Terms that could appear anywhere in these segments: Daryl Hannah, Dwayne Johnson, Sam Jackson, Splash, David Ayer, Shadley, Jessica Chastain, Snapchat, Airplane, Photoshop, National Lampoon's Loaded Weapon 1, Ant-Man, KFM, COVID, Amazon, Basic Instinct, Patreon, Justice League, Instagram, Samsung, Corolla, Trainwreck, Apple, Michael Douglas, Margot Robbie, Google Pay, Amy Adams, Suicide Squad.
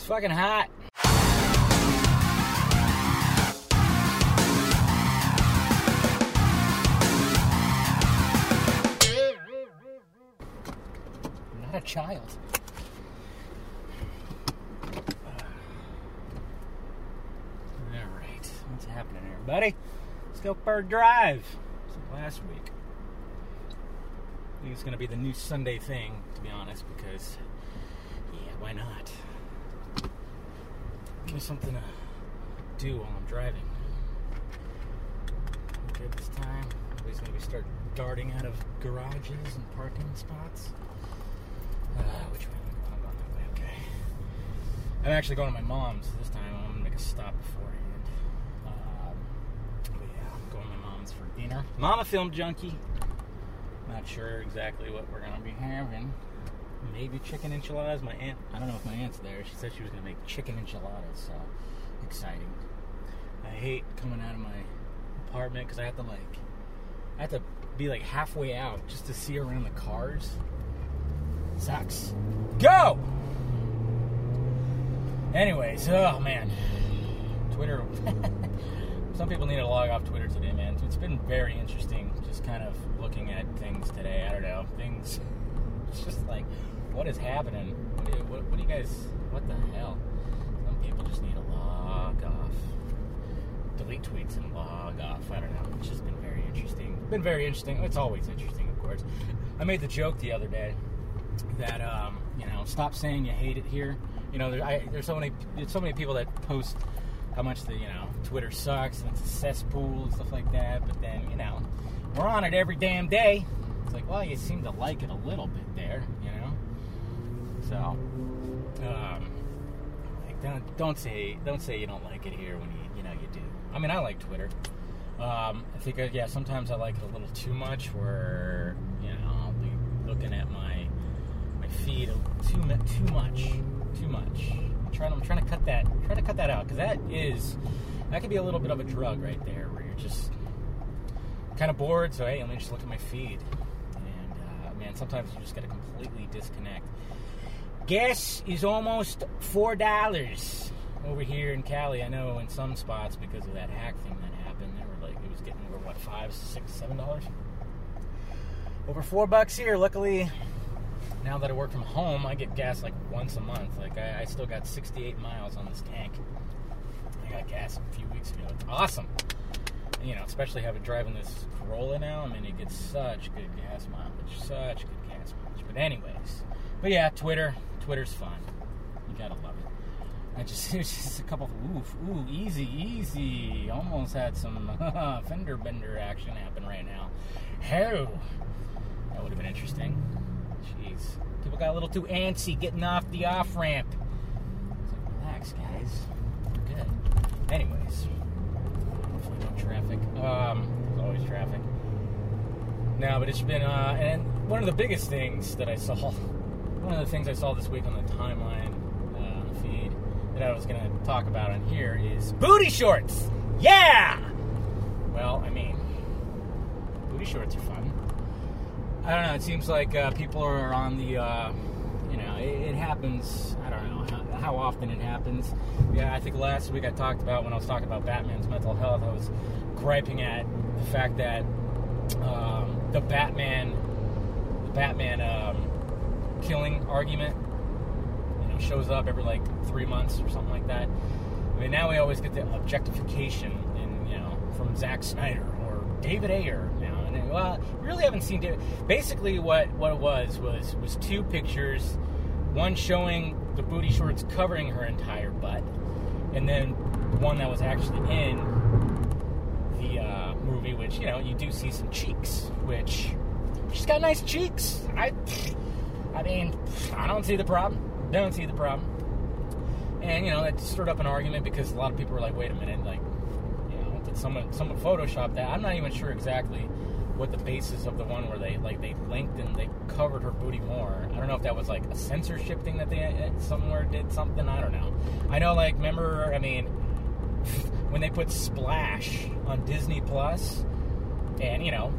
It's fucking hot. I'm not a child. Alright, what's happening here, buddy? Let's go for a drive. Last week. I think it's going to be the new Sunday thing, to be honest, because, yeah, why not? Give me something to do while I'm driving. Okay, this time, nobody's going to start darting out of garages and parking spots. Which way am I going? I'm going that way, okay. I'm actually going to my mom's this time. I'm going to make a stop beforehand. But yeah, I'm going to my mom's for dinner. Mama Film Junkie. Not sure exactly what we're going to be having. Maybe chicken enchiladas. My aunt, I don't know if my aunt's there. She said she was going to make chicken enchiladas, so exciting. I hate coming out of my apartment because I have to be like halfway out just to see around the cars. Sucks. Go! Anyways, oh man. Twitter. Some people need to log off Twitter today, man. It's been very interesting just kind of looking at things today. I don't know. Things... It's just like, what is happening? What do you guys... What the hell? Some people just need to log off. Delete tweets and log off. I don't know. It's just been very interesting. It's always interesting, of course. I made the joke the other day that, you know, stop saying you hate it here. You know, there's so many people that post how much the, you know, Twitter sucks and it's a cesspool and stuff like that. But then, you know, we're on it every damn day. It's like, well, you seem to like it a little bit there, you know? So, like, don't say you don't like it here when you know, you do. I mean, I like Twitter. I think, yeah, sometimes I like it a little too much where, you know, I'll be looking at my feed too much. I'm trying to cut that out, because that could be a little bit of a drug right there, where you're just kind of bored, so hey, let me just look at my feed. Man, sometimes you just got to completely disconnect. Gas is almost $4 over here in Cali. I know in some spots, because of that hack thing that happened, they were like, it was getting over, what, $5, $6, $7? Over $4 here. Luckily, now that I work from home, I get gas like once a month. Like, I still got 68 miles on this tank. I got gas a few weeks ago. It's awesome. You know, especially having driving this Corolla now. I mean, it gets such good gas mileage. But anyways, but yeah, Twitter's fun. You gotta love it. It was just a couple of easy. Almost had some fender bender action happen right now. Oh, that would have been interesting. Jeez, people got a little too antsy getting off the off ramp. It's like, relax, guys. We're good. Anyways. Traffic. There's always traffic. No, but it's been, and one of the things I saw this week on the timeline feed that I was going to talk about on here is booty shorts. Yeah! Well, I mean, booty shorts are fun. I don't know, it seems like people are on the, you know, it happens, I don't know how often it happens. Yeah, I think last week I talked about, when I was talking about Batman's mental health, I was griping at the fact that the Batman killing argument, you know, shows up every like 3 months or something like that. I mean, now we always get the objectification, and you know, from Zack Snyder or David Ayer. Well, we really haven't seen it. Basically, what it was two pictures, one showing the booty shorts covering her entire butt, and then one that was actually in the movie, which, you know, you do see some cheeks, which, she's got nice cheeks. I mean, I don't see the problem. And, you know, that stirred up an argument, because a lot of people were like, wait a minute, like, you know, did someone Photoshop that? I'm not even sure exactly what the basis of the one where they linked and they covered her booty more. I don't know if that was like a censorship thing that they somewhere did something. I don't know. I know, like, remember, I mean, when they put Splash on Disney+, and, you know,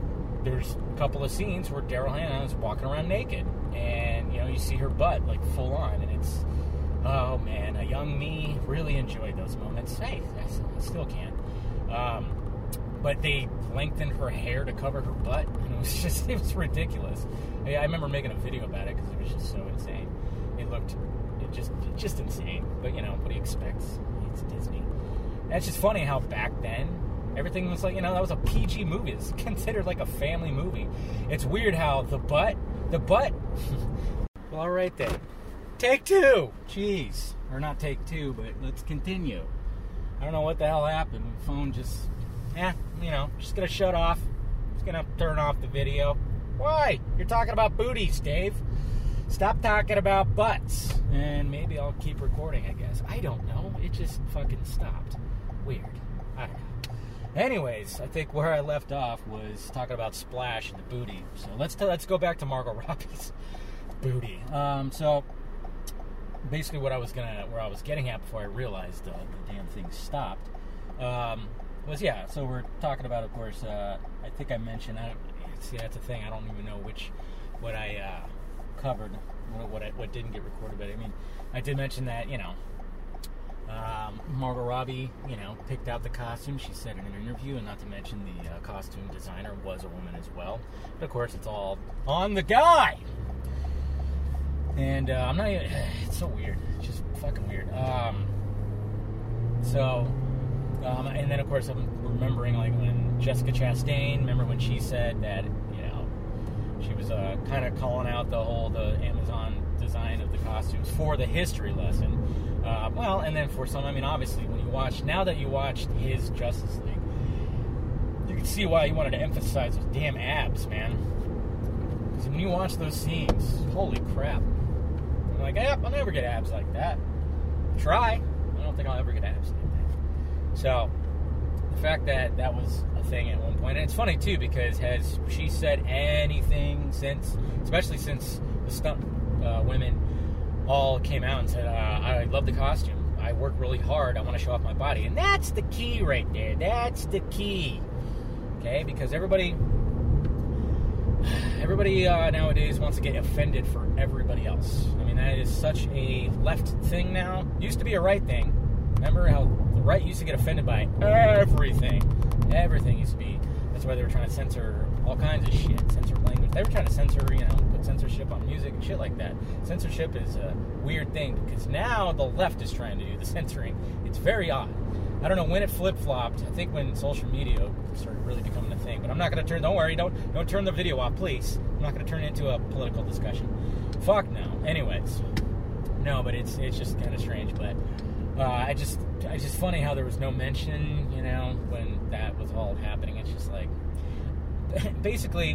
there's a couple of scenes where Daryl Hannah is walking around naked, and, you know, you see her butt, like, full on, and it's, Oh man, a young me really enjoyed those moments. Hey, I still can. But they lengthened her hair to cover her butt, and it was ridiculous. I remember making a video about it because it was just so insane. It looked just insane. But you know what he expects. It's Disney. That's just funny how back then everything was like, that was a PG movie. It's considered like a family movie. It's weird how the butt. Well, all right then. Take two. Jeez, or not take two, but let's continue. I don't know what the hell happened. My phone just. Just gonna shut off. Just gonna turn off the video. Why? You're talking about booties, Dave. Stop talking about butts. And maybe I'll keep recording, I guess. I don't know. It just fucking stopped. Weird. I don't know. Anyways, I think where I left off was talking about Splash and the booty. So let's go back to Margot Robbie's booty. So basically, where I was getting at before I realized the damn thing stopped. So we're talking about, of course, I think I mentioned, that's the thing, I don't even know what I covered, what didn't get recorded, but I mean, I did mention that, Margot Robbie, picked out the costume, she said in an interview, and not to mention the costume designer was a woman as well, but of course, it's all on the guy, and I'm not even, it's so weird, it's just fucking weird, and then, of course, I'm remembering, when Jessica Chastain, remember when she said that, she was kind of calling out the Amazon design of the costumes for the history lesson. And then for some, obviously, when you watch, now that you watched his Justice League, you can see why he wanted to emphasize those damn abs, man. Because when you watch those scenes, holy crap. I'm like, I'll never get abs like that. Try. I don't think I'll ever get abs like that. So, the fact that that was a thing at one point, and it's funny too because has she said anything since, especially since the stunt women all came out and said, I love the costume, I work really hard, I want to show off my body, and that's the key right there, that's the key, okay, because everybody nowadays wants to get offended for everybody else. That is such a left thing now, used to be a right thing, remember how right used to get offended by everything used to be, that's why they were trying to censor all kinds of shit, censor language, they were trying to censor, put censorship on music and shit like that. Censorship is a weird thing, because now the left is trying to do the censoring, it's very odd, I don't know when it flip-flopped, I think when social media started really becoming a thing, but I'm not going to don't turn the video off, please, I'm not going to turn it into a political discussion, fuck no, anyways, no, but it's just kind of strange, but, it's just funny how there was no mention, when that was all happening. It's just like, basically,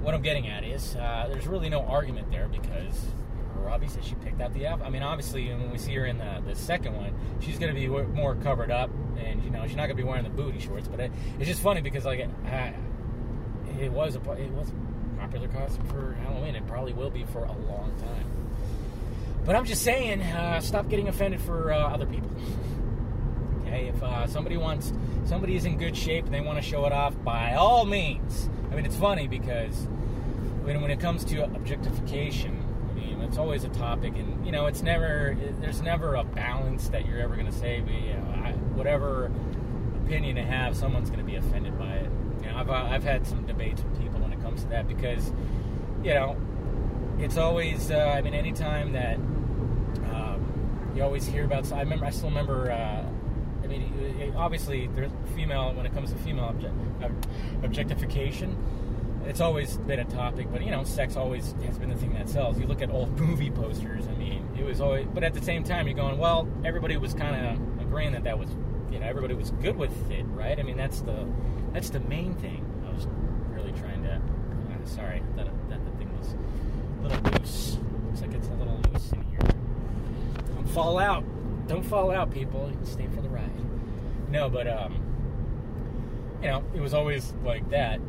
what I'm getting at is, there's really no argument there because Robbie says she picked out the app. Obviously, when we see her in the second one, she's going to be more covered up and, she's not going to be wearing the booty shorts, but it's just funny because, it was a popular costume for Halloween. It probably will be for a long time. But I'm just saying, stop getting offended for other people. Okay, if somebody's in good shape and they want to show it off, by all means. It's funny because when it comes to objectification, it's always a topic, and there's never a balance that you're ever going to say. But, whatever opinion you have, someone's going to be offended by it. I've had some debates with people when it comes to that because, it's always, anytime that you always hear about, obviously, there's female, when it comes to female objectification, it's always been a topic, but, sex always has been the thing that sells. You look at old movie posters, it was always, but at the same time, you're going, well, everybody was kind of agreeing that was, everybody was good with it, right? That's the main thing I was really trying to, sorry, that the thing was little loose. Looks like it's a little loose in here. Don't fall out. Don't fall out, people. You can stay for the ride. No, but, it was always like that.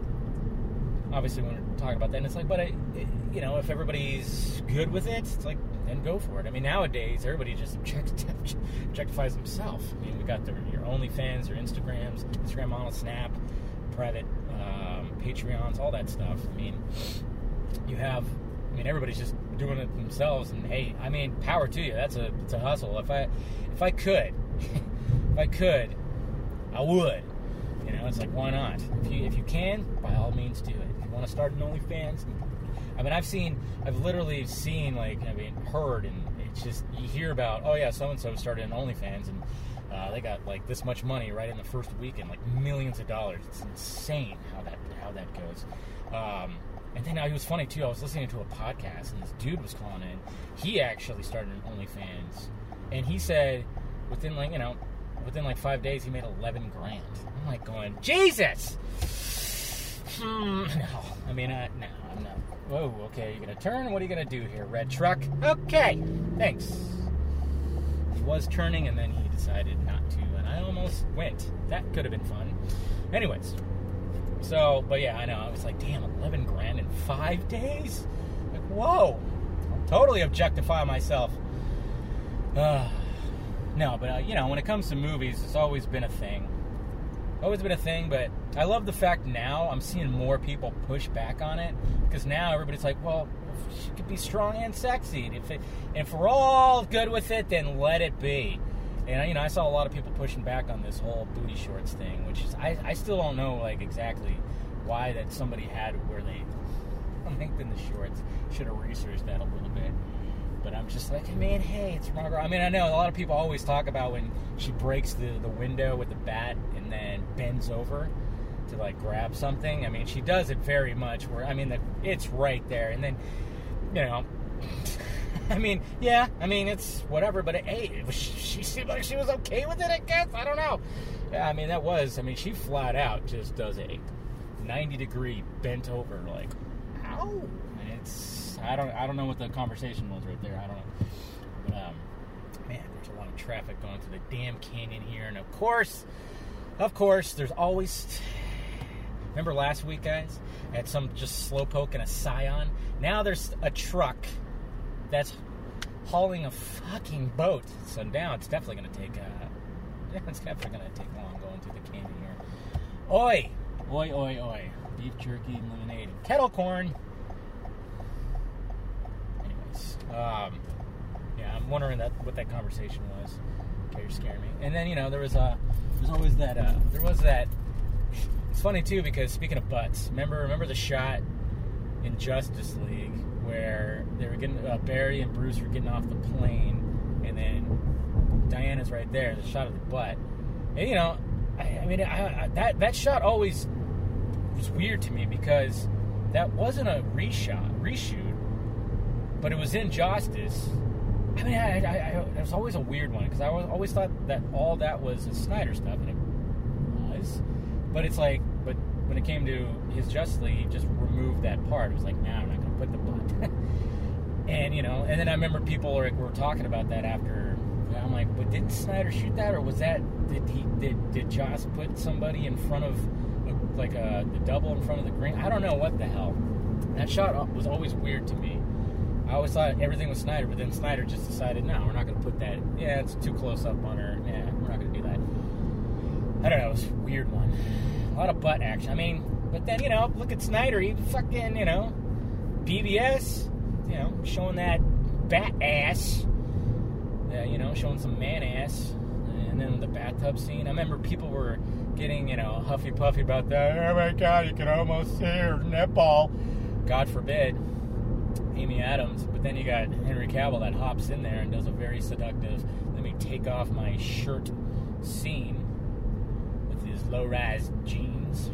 Obviously, when we're talking about that, and it's like, but, if everybody's good with it, it's like, then go for it. Nowadays, everybody just objectifies themselves. We got your OnlyFans, your Instagrams, Instagram model, Snap, private, Patreons, all that stuff. You have... everybody's just doing it themselves. And hey, I mean, power to you. It's a hustle. If I could, I would. You know, it's like, why not? If you can, by all means, do it. If you want to start an OnlyFans, I mean, I've literally seen, like, I mean, heard, and it's just, you hear about, oh yeah, so-and-so started an OnlyFans, and they got, like, this much money right in the first weekend, like, millions of dollars. It's insane how that goes. And then it was funny, too, I was listening to a podcast, and this dude was calling in. He actually started an OnlyFans, and he said, within 5 days, he made 11 grand. I'm like going, Jesus! No. I mean, no, I'm not. Whoa, okay, you're going to turn? What are you going to do here, red truck? Okay, thanks. He was turning, and then he decided not to, and I almost went. That could have been fun. Anyways, so, but yeah, I know. I was like, damn, 11 grand in 5 days? Like, whoa. I'll totally objectify myself. No, but, you know, when it comes to movies, it's always been a thing. Always been a thing, but I love the fact now I'm seeing more people push back on it, because now everybody's like, well, she could be strong and sexy, and if we're all good with it, then let it be. And, you know, I saw a lot of people pushing back on this whole booty shorts thing, which is, I still don't know, like, exactly why that somebody had where they lengthened the shorts. Should have researched that a little bit. But I'm just like, man, hey, it's Margot. I mean, I know a lot of people always talk about when she breaks the window with the bat and then bends over to, like, grab something. I mean, she does it very much where, I mean, it's right there. And then, you know, I mean, yeah, I mean, it's whatever. But, hey, she seemed like she was okay with it, I guess. I don't know. Yeah, I mean, she flat out just does a 90-degree bent over, like, ow. And it's... I don't know what the conversation was right there. I don't know. But, man, there's a lot of traffic going through the damn canyon here. And of course, there's always... Remember last week, guys? I had some just slowpoke and a Scion. Now there's a truck that's hauling a fucking boat. So now it's definitely going to take... it's definitely going to take long going through the canyon here. Oi! Oi, oi, oi. Beef jerky and lemonade and kettle corn. Yeah, I'm wondering what that conversation was. Okay, you're scaring me. And then, you know, there was that, it's funny too, because speaking of butts, remember the shot in Justice League where they were getting, Barry and Bruce were getting off the plane, and then Diana's right there, the shot of the butt. And, you know, I mean, that shot always was weird to me, because that wasn't a reshoot. But it was in Justice. I mean, it was always a weird one, because I always thought that all that was Snyder stuff, and it was. But it's like, but when it came to his Justice League, he just removed that part. It was like, nah, I'm not going to put the butt. And, you know, and then I remember people were talking about that after. And I'm like, but didn't Snyder shoot that, or was that, did Joss put somebody in front of, like, the double in front of the green? I don't know what the hell. That shot was always weird to me. I always thought everything was Snyder, but then Snyder just decided, no, we're not going to put that. Yeah, it's too close up on her. Yeah, we're not going to do that. I don't know. It was a weird one. A lot of butt action. I mean, but then, you know, look at Snyder. He fucking, you know, BBS, you know, showing that bat ass, you know, showing some man ass. And then the bathtub scene. I remember people were getting, you know, huffy-puffy about that. Oh, my God, you can almost see her nipple. God forbid. Amy Adams, but then you got Henry Cavill that hops in there and does a very seductive, let me take off my shirt scene with his low-rise jeans.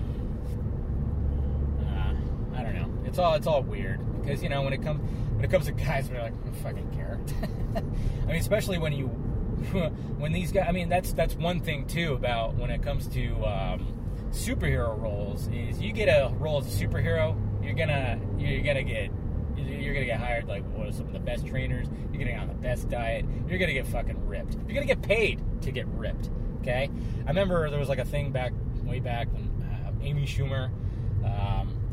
I don't know. It's all weird, because, you know, when it comes to guys, we're like, I don't fucking care. I mean, especially when these guys. I mean, that's one thing too about when it comes to superhero roles, is you get a role as a superhero, you're gonna get hired, like, what are some of the best trainers? You're gonna get on the best diet. You're gonna get fucking ripped. You're gonna get paid to get ripped. Okay? I remember there was, like, a thing way back when Amy Schumer,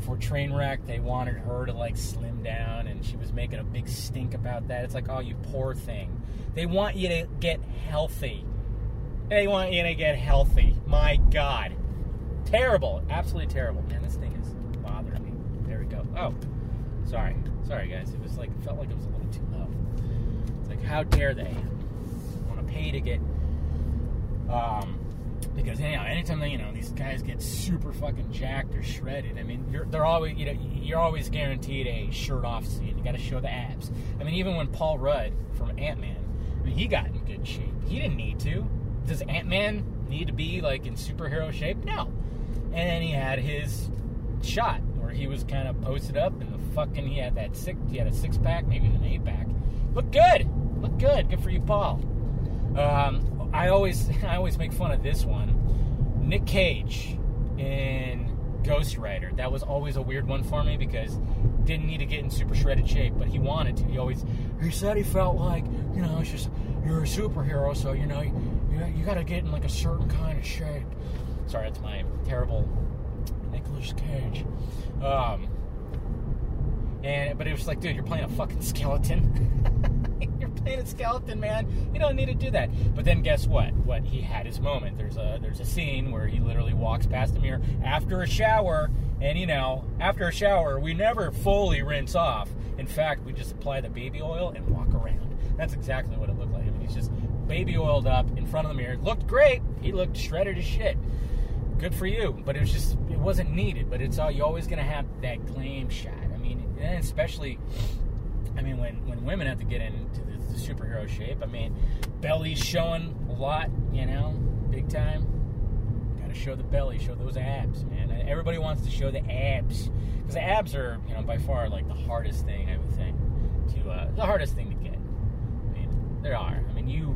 for Trainwreck, they wanted her to, like, slim down, and she was making a big stink about that. It's like, oh, you poor thing. They want you to get healthy. My God. Terrible. Absolutely terrible. Man, this thing is bothering me. There we go. Oh. Sorry guys. It was like, felt like it was a little too low. It's like, how dare they want to pay to get, because anyhow, anytime they, you know, these guys get super fucking jacked or shredded, I mean, you're always guaranteed a shirt off scene. You got to show the abs. I mean, even when Paul Rudd from Ant-Man, I mean, he got in good shape. He didn't need to. Does Ant-Man need to be like in superhero shape? No. And then he had his shot where he was kind of posted up and the fucking, he had a 6-pack, maybe an 8-pack. Looked good. Good for you, Paul. I always make fun of this one. Nick Cage in Ghost Rider. That was always a weird one for me because didn't need to get in super shredded shape, but he wanted to. He said he felt like, you know, it's just, you're a superhero, so, you know, you gotta get in like a certain kind of shape. Sorry, that's my terrible Nicolas Cage. But it was like, dude, you're playing a fucking skeleton. You're playing a skeleton, man. You don't need to do that. But then guess what? What? He had his moment. There's a scene where he literally walks past the mirror after a shower. And, you know, after a shower, we never fully rinse off. In fact, we just apply the baby oil and walk around. That's exactly what it looked like. I mean, he's just baby oiled up in front of the mirror. Looked great. He looked shredded as shit. Good for you. But it was just, it wasn't needed. But it's all, you're always going to have that glam shot. I mean, and especially... I mean, when women have to get into the superhero shape, I mean, belly's showing a lot, you know, big time. Gotta show the belly, show those abs, man. Everybody wants to show the abs. Because the abs are, you know, by far, like, the hardest thing, I would think, to get. I mean, there are. I mean, you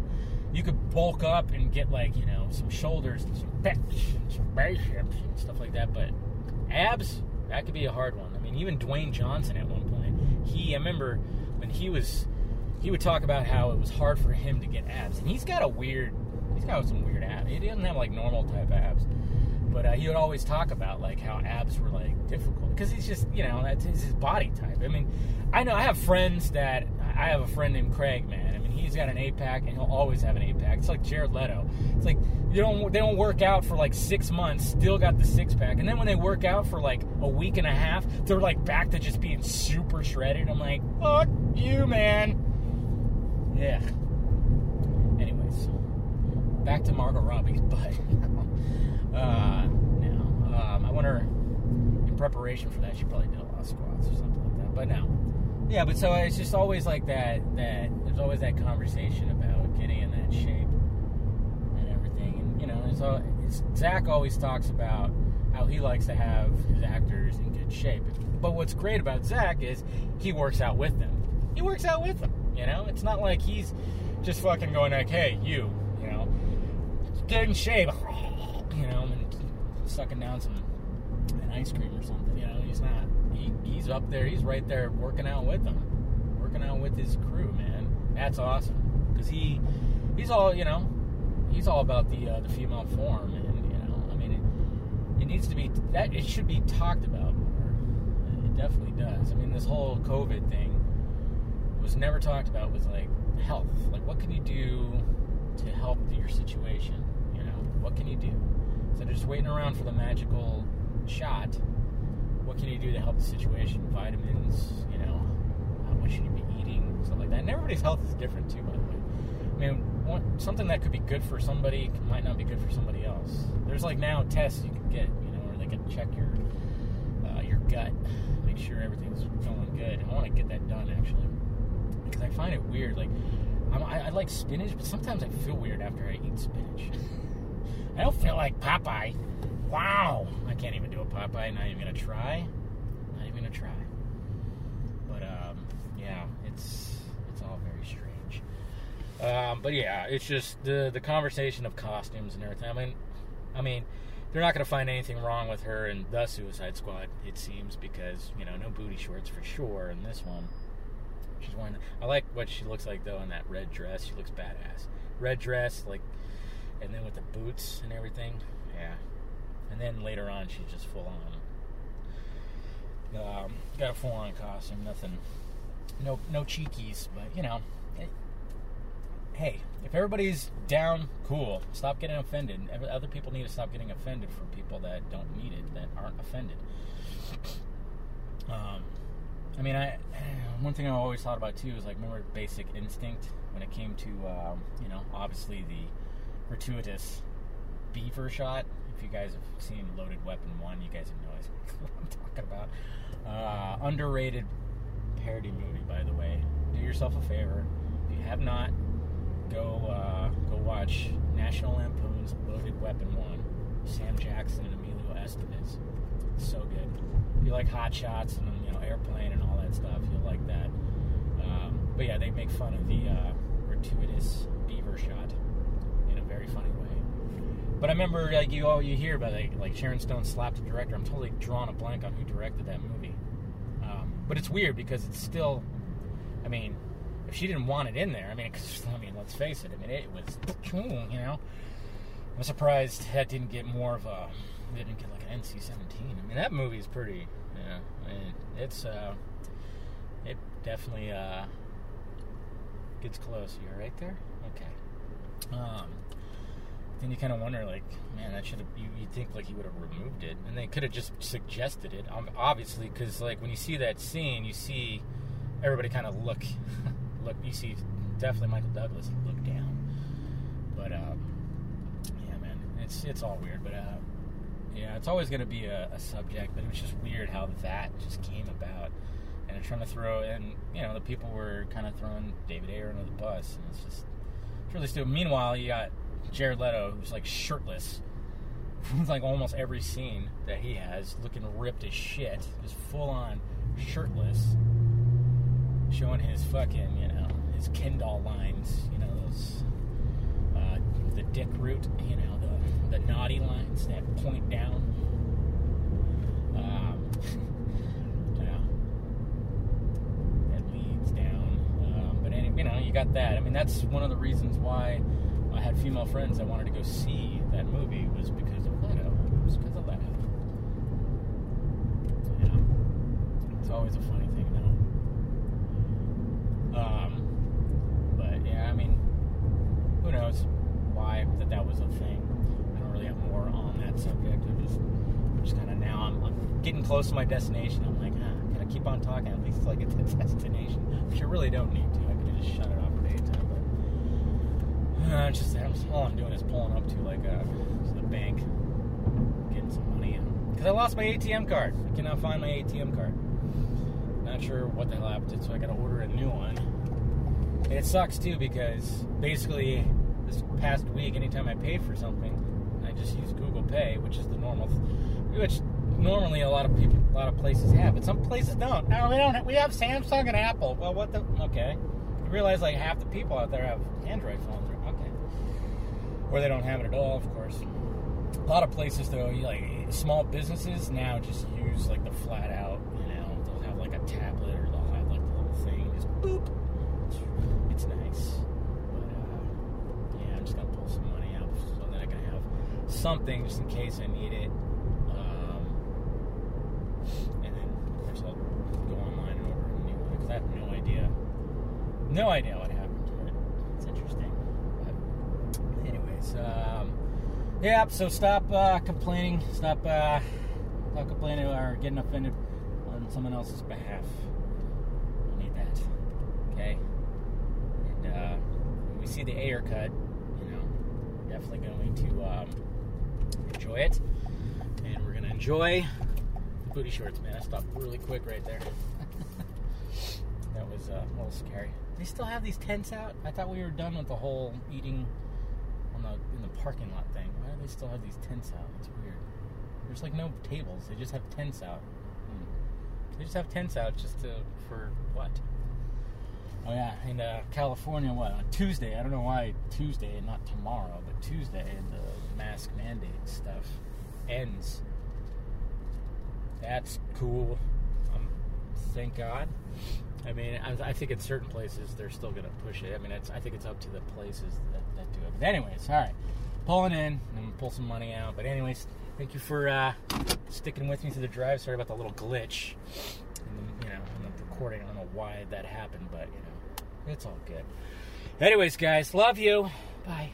could bulk up and get, like, you know, some shoulders and some pecs and some biceps and stuff like that, but abs, that could be a hard one. I mean, even Dwayne Johnson at one point. I remember when he would talk about how it was hard for him to get abs, and he's got some weird abs. He doesn't have like normal type abs, but he would always talk about like how abs were like difficult because he's just, you know, that's his body type. I mean, I know I have a friend named Craig, man. I mean, he's got an 8-pack, and he'll always have an 8-pack. It's like Jared Leto. It's like they don't work out for like 6 months, still got the 6-pack, and then when they work out for like a week and a half, they're like back to just being super shredded. I'm like, fuck you, man. Yeah. Anyways, back to Margot Robbie's butt. I wonder, in preparation for that, she probably did a lot of squats or something like that. But no. Yeah, but so it's just always like that there's always that conversation about getting in that shape and everything. And, you know, Zach always talks about how he likes to have his actors in good shape. But what's great about Zach is he works out with them. You know? It's not like he's just fucking going like, hey, you know, get in shape, you know, and sucking down some an ice cream or something. You know, he's not. He's up there. He's right there working out with them. Working out with his crew, man. That's awesome. Because he's all, you know, he's all about the female form. And, you know, I mean, it needs to be, it should be talked about more. It definitely does. I mean, this whole COVID thing was never talked about. Was like health. Like, what can you do to help your situation? You know, what can you do? Instead of just waiting around for the magical shot, what can you do to help the situation? Vitamins, you know, how much should you be eating, stuff like that. And everybody's health is different too, by the way. I mean, something that could be good for somebody might not be good for somebody else. There's like now tests you can get, you know, where they can check your gut, make sure everything's going good. I want to get that done actually because I find it weird. Like, I like spinach, but sometimes I feel weird after I eat spinach. I don't feel like Popeye. Wow! I can't even do a Popeye. Not even gonna try. But yeah, it's all very strange. But yeah, it's just the conversation of costumes and everything. I mean, they're not gonna find anything wrong with her in the Suicide Squad, it seems, because, you know, no booty shorts for sure in this one. She's wearing. I like what she looks like though in that red dress. She looks badass. Red dress, like, and then with the boots and everything. Yeah. And then later on, she's just full on. Got a full on costume, nothing, no cheekies, but, you know, hey, if everybody's down, cool. Stop getting offended. Other people need to stop getting offended for people that don't need it, that aren't offended. I mean, one thing I always thought about too is, like, remember Basic Instinct when it came to, you know, obviously the gratuitous beaver shot. If you guys have seen Loaded Weapon 1, you guys have noticed what I'm talking about. Underrated parody movie, by the way. Do yourself a favor. If you have not, go watch National Lampoon's Loaded Weapon 1. Sam Jackson and Emilio Estevez. It's so good. If you like Hot Shots and, you know, Airplane and all that stuff, you'll like that. But yeah, they make fun of the gratuitous beaver shot in a very funny way. But I remember, like, you hear about, like Sharon Stone slapped the director. I'm totally drawing a blank on who directed that movie. But it's weird because it's still, I mean, if she didn't want it in there, I mean, let's face it. I mean, it was, you know, I'm surprised that didn't get more of a, they didn't get like an NC-17. I mean, that movie is pretty, yeah. I mean, it's, it definitely, gets close. You're right there? Okay. Then you kind of wonder, like, man, that should have, you'd think, like, he would have removed it. And they could have just suggested it, obviously, because, like, when you see that scene, you see everybody kind of look, you see definitely Michael Douglas look down. But, yeah, man, it's all weird. But, yeah, it's always going to be a subject, but it was just weird how that just came about. And they're trying to throw in, you know, the people were kind of throwing David Ayer under the bus. And it's just, it's really stupid. Meanwhile, you got Jared Leto, who's, like, shirtless. It's like almost every scene that he has, looking ripped as shit, just full-on shirtless, showing his fucking, you know, his Kendall lines, you know, those, the dick root, you know, the naughty lines that point down. Yeah. That leads down. But, you know, you got that. I mean, that's one of the reasons why I had female friends that wanted to go see that movie was because of Leto. Yeah. It's always a funny thing, though. But, yeah, I mean, who knows why that was a thing. I don't really have more on that subject. I'm just kind of now, I'm getting close to my destination. I'm like, I gotta keep on talking. At least, like, it's a destination. Which I really don't need to. I could just shut it off at any time. All I'm doing is pulling up to, like, to the bank, getting some money in. Because I lost my ATM card. I cannot find my ATM card. Not sure what the hell happened to it, so I got to order a new one. And it sucks, too, because basically this past week, anytime I paid for something, I just use Google Pay, which is the normal, which normally a lot of people, a lot of places have, but some places don't. No, we don't. We have Samsung and Apple. Well, what the? Okay. You realize, like, half the people out there have Android phones. Or they don't have it at all, of course. A lot of places, though, like, small businesses now just use, like, the flat out, you know, they'll have, like, a tablet or they'll have, like, the little thing, just boop. It's nice. But, yeah, I'm just going to pull some money out so that I can have something just in case I need it. And then, of course, I'll go online and order a new one because I have no idea. No idea what happened to it. It's interesting. Yeah, so stop complaining. Stop complaining or getting offended on someone else's behalf. We'll need that. Okay? And when we see the Ayer cut, you know, we're definitely going to enjoy it. And we're going to enjoy the booty shorts, man. I stopped really quick right there. That was a little scary. They still have these tents out? I thought we were done with the whole eating in the parking lot thing. Why do they still have these tents out? It's weird. There's, like, no tables. They just have tents out. They just have tents out just to, for what? Oh, yeah. In California, what? On Tuesday. I don't know why Tuesday and not tomorrow, but Tuesday the mask mandate stuff ends. That's cool. Thank God. I mean, I think in certain places they're still going to push it. I mean, I think it's up to the places that do it. But anyways, all right, pulling in. I'm going to pull some money out. But anyways, thank you for sticking with me through the drive. Sorry about the little glitch. And, you know, in the recording, I don't know why that happened, but, you know, it's all good. Anyways, guys, love you. Bye.